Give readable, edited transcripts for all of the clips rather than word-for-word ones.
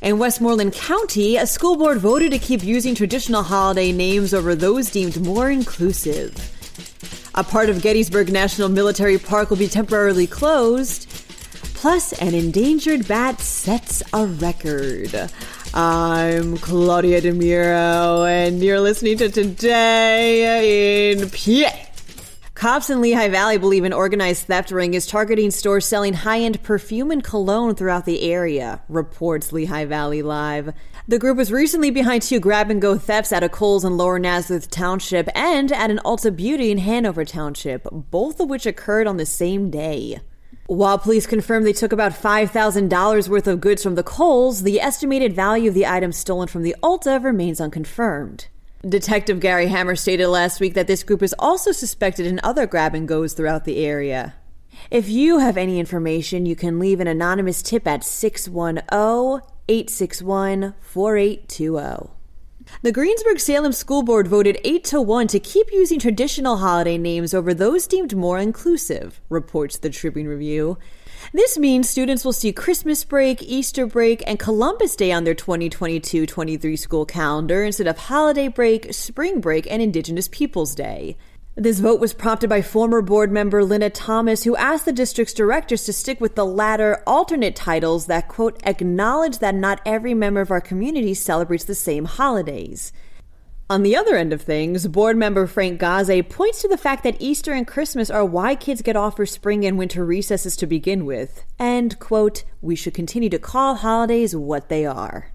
In Westmoreland County, a school board voted to keep using traditional holiday names over those deemed more inclusive. A part of Gettysburg National Military Park will be temporarily closed. Plus, an endangered bat sets a record. I'm Claudia DeMuro, and you're listening to Today in PA. Cops in Lehigh Valley believe an organized theft ring is targeting stores selling high-end perfume and cologne throughout the area, reports Lehigh Valley Live. The group was recently behind two grab-and-go thefts at a Kohl's in Lower Nazareth Township and at an Ulta Beauty in Hanover Township, both of which occurred on the same day. While police confirmed they took about $5,000 worth of goods from the Kohl's, the estimated value of the items stolen from the Ulta remains unconfirmed. Detective Gary Hammer stated last week that this group is also suspected in other grab-and-goes throughout the area. If you have any information, you can leave an anonymous tip at 610-861-4820. The Greensburg-Salem School Board voted 8-1 to keep using traditional holiday names over those deemed more inclusive, reports the Tribune Review. This means students will see Christmas break, Easter break, and Columbus Day on their 2022-23 school calendar instead of holiday break, spring break, and Indigenous Peoples Day. This vote was prompted by former board member Lynna Thomas, who asked the district's directors to stick with the latter alternate titles that, quote, acknowledge that not every member of our community celebrates the same holidays. On the other end of things, board member Frank Gazze points to the fact that Easter and Christmas are why kids get off for spring and winter recesses to begin with, and, quote, we should continue to call holidays what they are.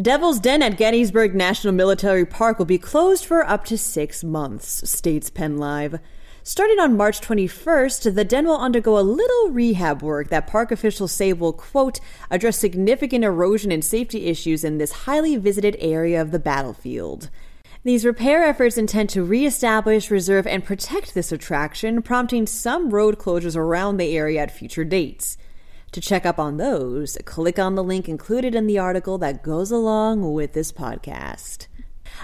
Devil's Den at Gettysburg National Military Park will be closed for up to 6 months, states PennLive. Starting on March 21st, the den will undergo a little rehab work that park officials say will, quote, address significant erosion and safety issues in this highly visited area of the battlefield. These repair efforts intend to reestablish, reserve, and protect this attraction, prompting some road closures around the area at future dates. To check up on those, click on the link included in the article that goes along with this podcast.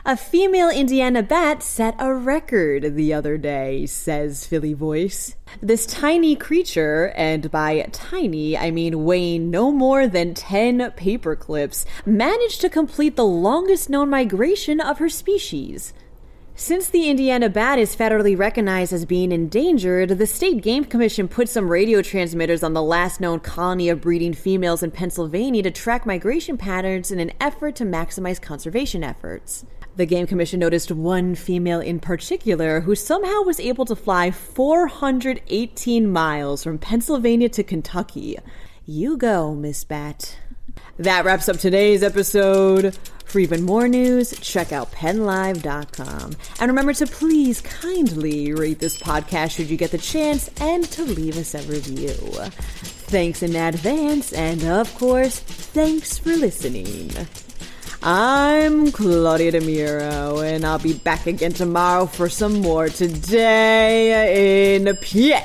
A female Indiana bat set a record the other day, says Philly Voice. This tiny creature, and by tiny I mean weighing no more than 10 paperclips, managed to complete the longest known migration of her species. Since the Indiana bat is federally recognized as being endangered, the State Game Commission put some radio transmitters on the last known colony of breeding females in Pennsylvania to track migration patterns in an effort to maximize conservation efforts. The Game Commission noticed one female in particular who somehow was able to fly 418 miles from Pennsylvania to Kentucky. You go, Miss Bat. That wraps up today's episode. For even more news, check out PennLive.com. And remember to please kindly rate this podcast should you get the chance and to leave us a review. Thanks in advance, and of course, thanks for listening. I'm Claudia DeMuro, and I'll be back again tomorrow for some more Today in PA.